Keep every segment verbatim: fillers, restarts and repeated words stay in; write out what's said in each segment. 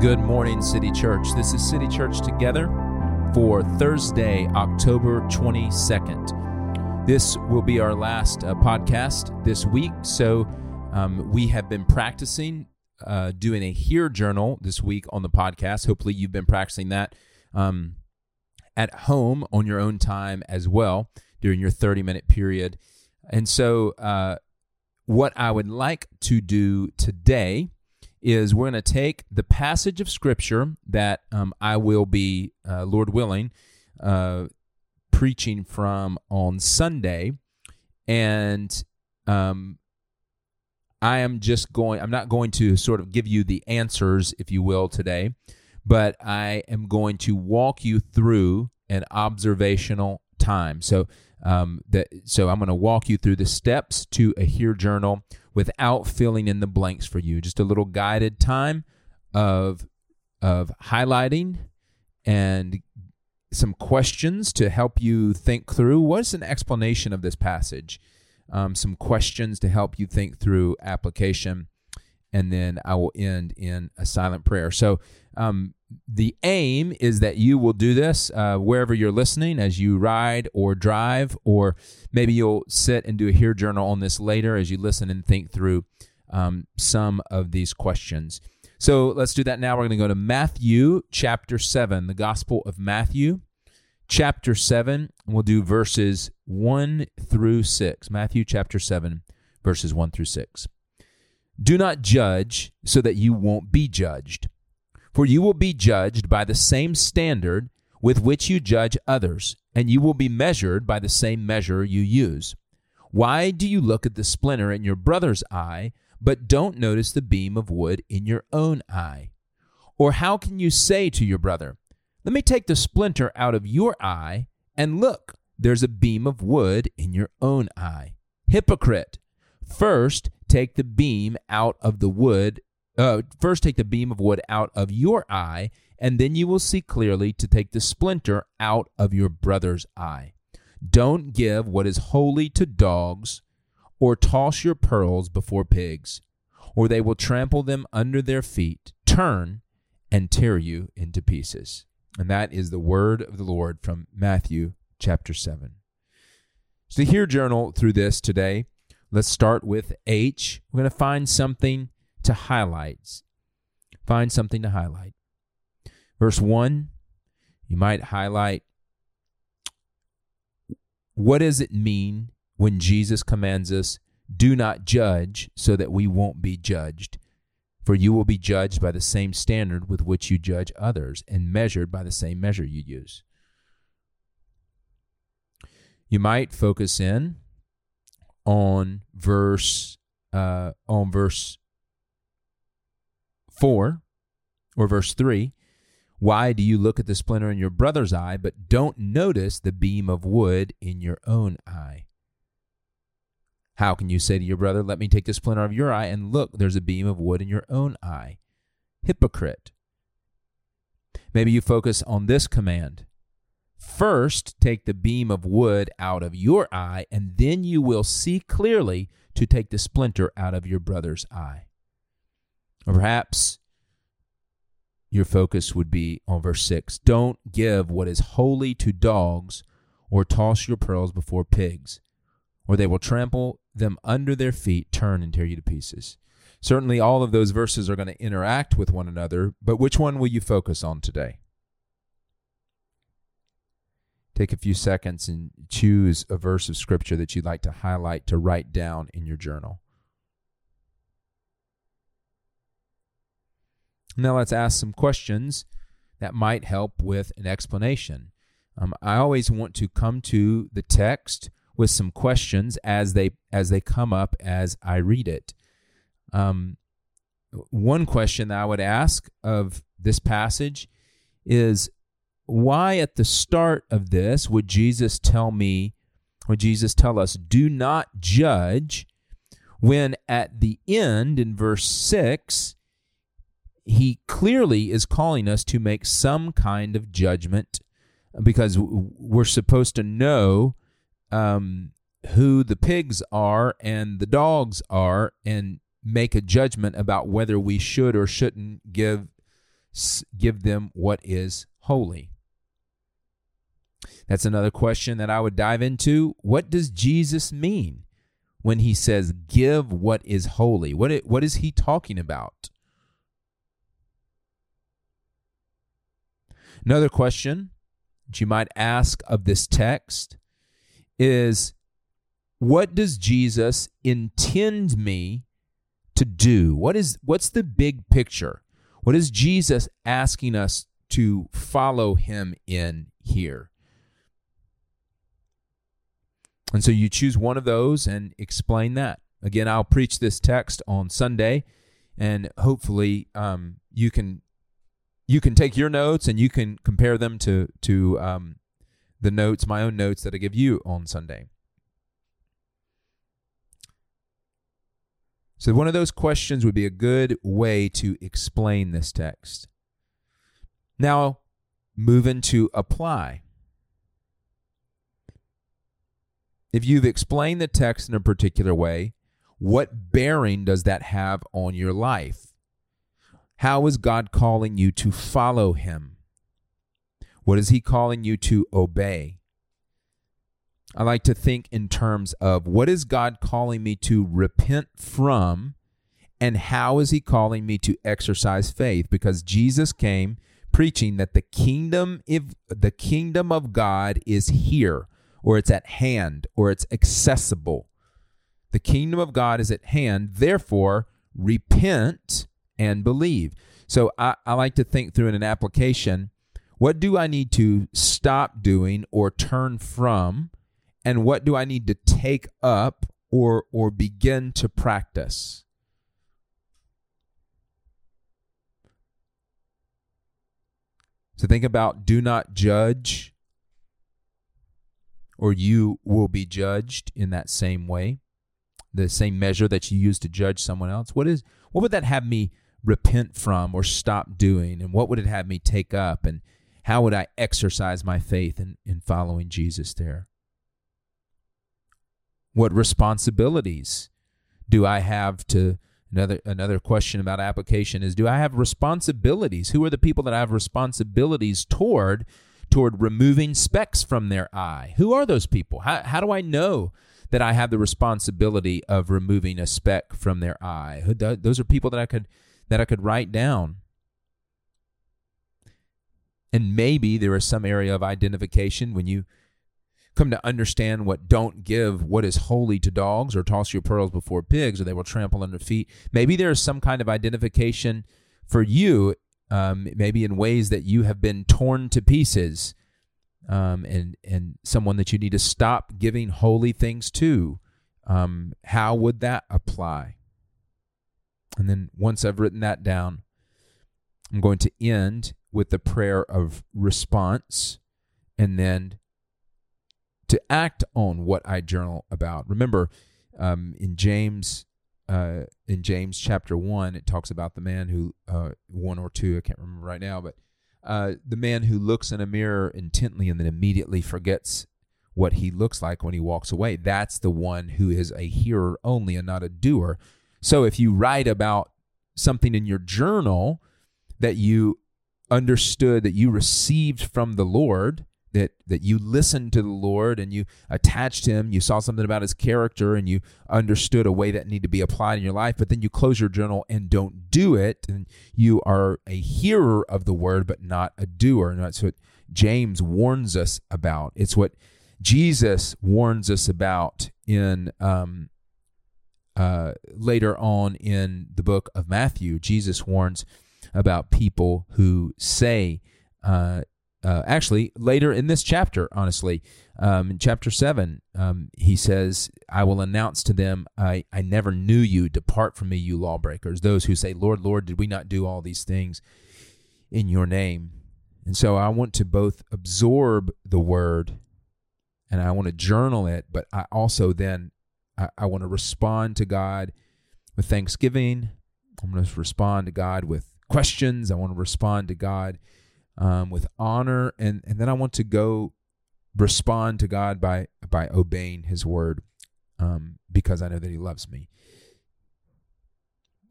Good morning, City Church. This is City Church Together for Thursday, October twenty-second. This will be our last uh, podcast this week, so um, we have been practicing uh, doing a H E A R journal this week on the podcast. Hopefully you've been practicing that um, at home on your own time as well during your thirty-minute period. And so uh, what I would like to do today is we're going to take the passage of Scripture that um, I will be, uh, Lord willing, uh, preaching from on Sunday, and um, I am just going, I'm not going to sort of give you the answers, if you will, today, but I am going to walk you through an observational time. So um, that, so I'm going to walk you through the steps to a H E A R journal without filling in the blanks for you. Just a little guided time of of highlighting and some questions to help you think through what's an explanation of this passage, um, some questions to help you think through application, and then I will end in a silent prayer. So um, the aim is that you will do this uh, wherever you're listening, as you ride or drive, or maybe you'll sit and do a H E A R journal on this later as you listen and think through um, some of these questions. So let's do that now. We're going to go to Matthew chapter seven, the Gospel of Matthew chapter seven, and we'll do verses one through six. Matthew chapter seven, verses one through six. Do not judge so that you won't be judged, for you will be judged by the same standard with which you judge others, and you will be measured by the same measure you use. Why do you look at the splinter in your brother's eye, but don't notice the beam of wood in your own eye? Or how can you say to your brother, "Let me take the splinter out of your eye," and look, there's a beam of wood in your own eye? Hypocrite! First, take the beam out of the wood. Uh, first, take the beam of wood out of your eye, and then you will see clearly to take the splinter out of your brother's eye. Don't give what is holy to dogs, or toss your pearls before pigs, or they will trample them under their feet, turn, and tear you into pieces. And that is the word of the Lord from Matthew chapter seven. So the H E A R journal through this today. Let's start with H. We're going to find something to highlight. Find something to highlight. Verse one, you might highlight, what does it mean when Jesus commands us, do not judge so that we won't be judged? For you will be judged by the same standard with which you judge others, and measured by the same measure you use. You might focus in on verse uh, on verse four or verse three. Why do you look at the splinter in your brother's eye, but don't notice the beam of wood in your own eye? How can you say to your brother, "Let me take the splinter of your eye," and look, there's a beam of wood in your own eye? Hypocrite. Maybe you focus on this command. First, take the beam of wood out of your eye, and then you will see clearly to take the splinter out of your brother's eye. Or perhaps your focus would be on verse six. Don't give what is holy to dogs, or toss your pearls before pigs, or they will trample them under their feet, turn and tear you to pieces. Certainly all of those verses are going to interact with one another, but which one will you focus on today? Take a few seconds and choose a verse of Scripture that you'd like to highlight to write down in your journal. Now let's ask some questions that might help with an explanation. Um, I always want to come to the text with some questions as they as they come up as I read it. Um, one question that I would ask of this passage is, why at the start of this would Jesus tell me, would Jesus tell us, do not judge, when at the end in verse six, he clearly is calling us to make some kind of judgment, because we're supposed to know um, who the pigs are and the dogs are, and make a judgment about whether we should or shouldn't give give them what is holy. That's another question that I would dive into. What does Jesus mean when he says, give what is holy? What it, what is he talking about? Another question that you might ask of this text is, what does Jesus intend me to do? What is, what's the big picture? What is Jesus asking us to follow him in here? And so you choose one of those and explain that. Again, I'll preach this text on Sunday, and hopefully um, you can you can take your notes and you can compare them to to um, the notes, my own notes that I give you on Sunday. So one of those questions would be a good way to explain this text. Now, move into apply. If you've explained the text in a particular way, what bearing does that have on your life? How is God calling you to follow him? What is he calling you to obey? I like to think in terms of, what is God calling me to repent from, and how is he calling me to exercise faith? Because Jesus came preaching that the kingdom, if the kingdom of God is here, or it's at hand, or it's accessible. The kingdom of God is at hand, therefore repent and believe. So I, I like to think through in an application, what do I need to stop doing or turn from, and what do I need to take up or, or begin to practice? So think about do not judge, or you will be judged in that same way, the same measure that you use to judge someone else. What is, what would that have me repent from or stop doing? And what would it have me take up? And how would I exercise my faith in, in following Jesus there? What responsibilities do I have to, another another question about application is, do I have responsibilities? Who are the people that I have responsibilities toward? toward removing specks from their eye. Who are those people? How, how do I know that I have the responsibility of removing a speck from their eye? Those are people that I could that I could write down. And maybe there is some area of identification when you come to understand what don't give what is holy to dogs, or toss your pearls before pigs, or they will trample under feet. Maybe there is some kind of identification for you, Um, maybe in ways that you have been torn to pieces, um, and and someone that you need to stop giving holy things to. Um, how would that apply? And then once I've written that down, I'm going to end with the prayer of response, and then to act on what I journal about. Remember, um, in James Uh, in James chapter one, it talks about the man who, uh, one or two, I can't remember right now, but uh, the man who looks in a mirror intently and then immediately forgets what he looks like when he walks away. That's the one who is a hearer only and not a doer. So if you write about something in your journal that you understood, that you received from the Lord, that that you listened to the Lord and you attached him, you saw something about his character and you understood a way that needed to be applied in your life, but then you close your journal and don't do it, and you are a hearer of the word but not a doer. And that's what James warns us about. It's what Jesus warns us about in um, uh, later on in the book of Matthew. Jesus warns about people who say, uh, Uh, actually, later in this chapter, honestly, um, in chapter seven, um, he says, I will announce to them, I, I never knew you. Depart from me, you lawbreakers. Those who say, Lord, Lord, did we not do all these things in your name? And so I want to both absorb the word and I want to journal it, but I also then, I, I want to respond to God with thanksgiving. I'm going to respond to God with questions. I want to respond to God Um, with honor, and, and then I want to go respond to God by by obeying his word, um, because I know that he loves me.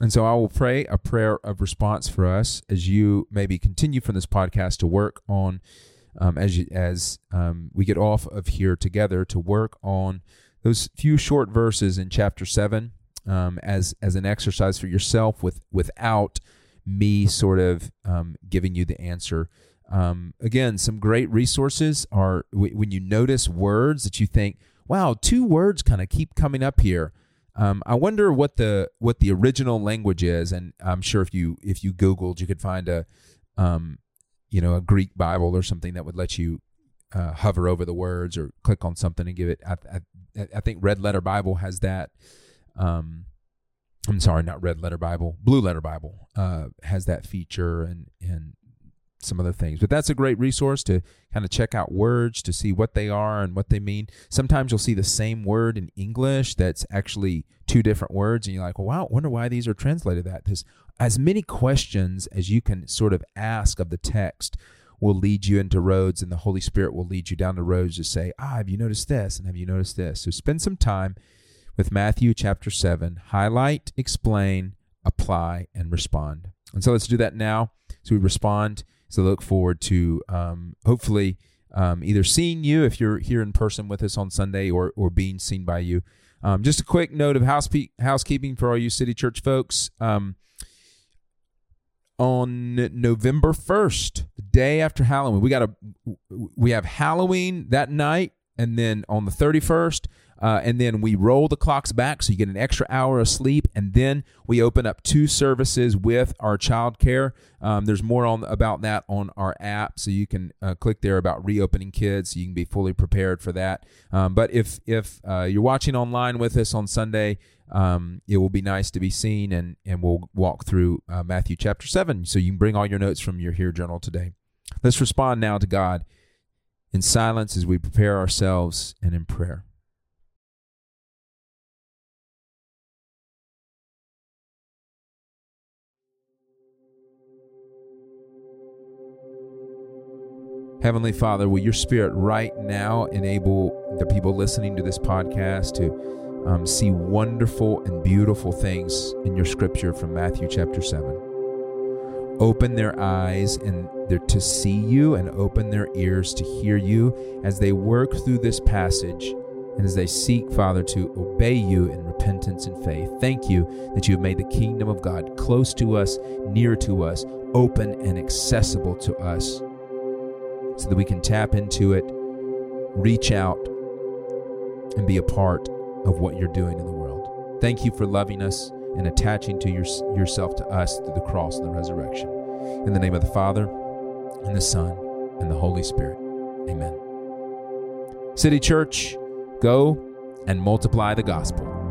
And so I will pray a prayer of response for us as you maybe continue from this podcast to work on, um, as you, as um, we get off of here together, to work on those few short verses in chapter seven um, as as an exercise for yourself with without me sort of um, giving you the answer. Um, again, some great resources are w- when you notice words that you think, wow, two words kind of keep coming up here. Um, I wonder what the what the original language is, and I'm sure if you if you Googled, you could find a um, you know a Greek Bible or something that would let you uh, hover over the words or click on something and give it. I, I, I think Red Letter Bible has that. Um, I'm sorry, not Red Letter Bible, Blue Letter Bible uh, has that feature and and some other things. But that's a great resource to kind of check out words to see what they are and what they mean. Sometimes you'll see the same word in English that's actually two different words, and you're like, well, wow, I wonder why these are translated that. There's as many questions as you can sort of ask of the text will lead you into roads, and the Holy Spirit will lead you down the roads to say, ah, have you noticed this? And have you noticed this? So spend some time with Matthew chapter seven, highlight, explain, apply, and respond. And so let's do that now. So we respond. So look forward to um, hopefully um, either seeing you if you're here in person with us on Sunday, or or being seen by you. Um, just a quick note of house pe- housekeeping for all you City Church folks. Um, on November first, the day after Halloween, we got a we have Halloween that night, and then on the thirty-first. Uh, and then we roll the clocks back so you get an extra hour of sleep. And then we open up two services with our childcare. Um, there's more on about that on our app. So you can uh, click there about reopening kids so you can be fully prepared for that. Um, but if if uh, you're watching online with us on Sunday, um, it will be nice to be seen. And, and we'll walk through uh, Matthew chapter seven. So you can bring all your notes from your H E A R journal today. Let's respond now to God in silence as we prepare ourselves and in prayer. Heavenly Father, will your Spirit right now enable the people listening to this podcast to um, see wonderful and beautiful things in your scripture from Matthew chapter seven. Open their eyes and their, to see you, and open their ears to hear you as they work through this passage and as they seek, Father, to obey you in repentance and faith. Thank you that you have made the kingdom of God close to us, near to us, open and accessible to us, so that we can tap into it, reach out, and be a part of what you're doing in the world. Thank you for loving us and attaching to your, yourself to us through the cross and the resurrection. In the name of the Father, and the Son, and the Holy Spirit. Amen. City Church, go and multiply the gospel.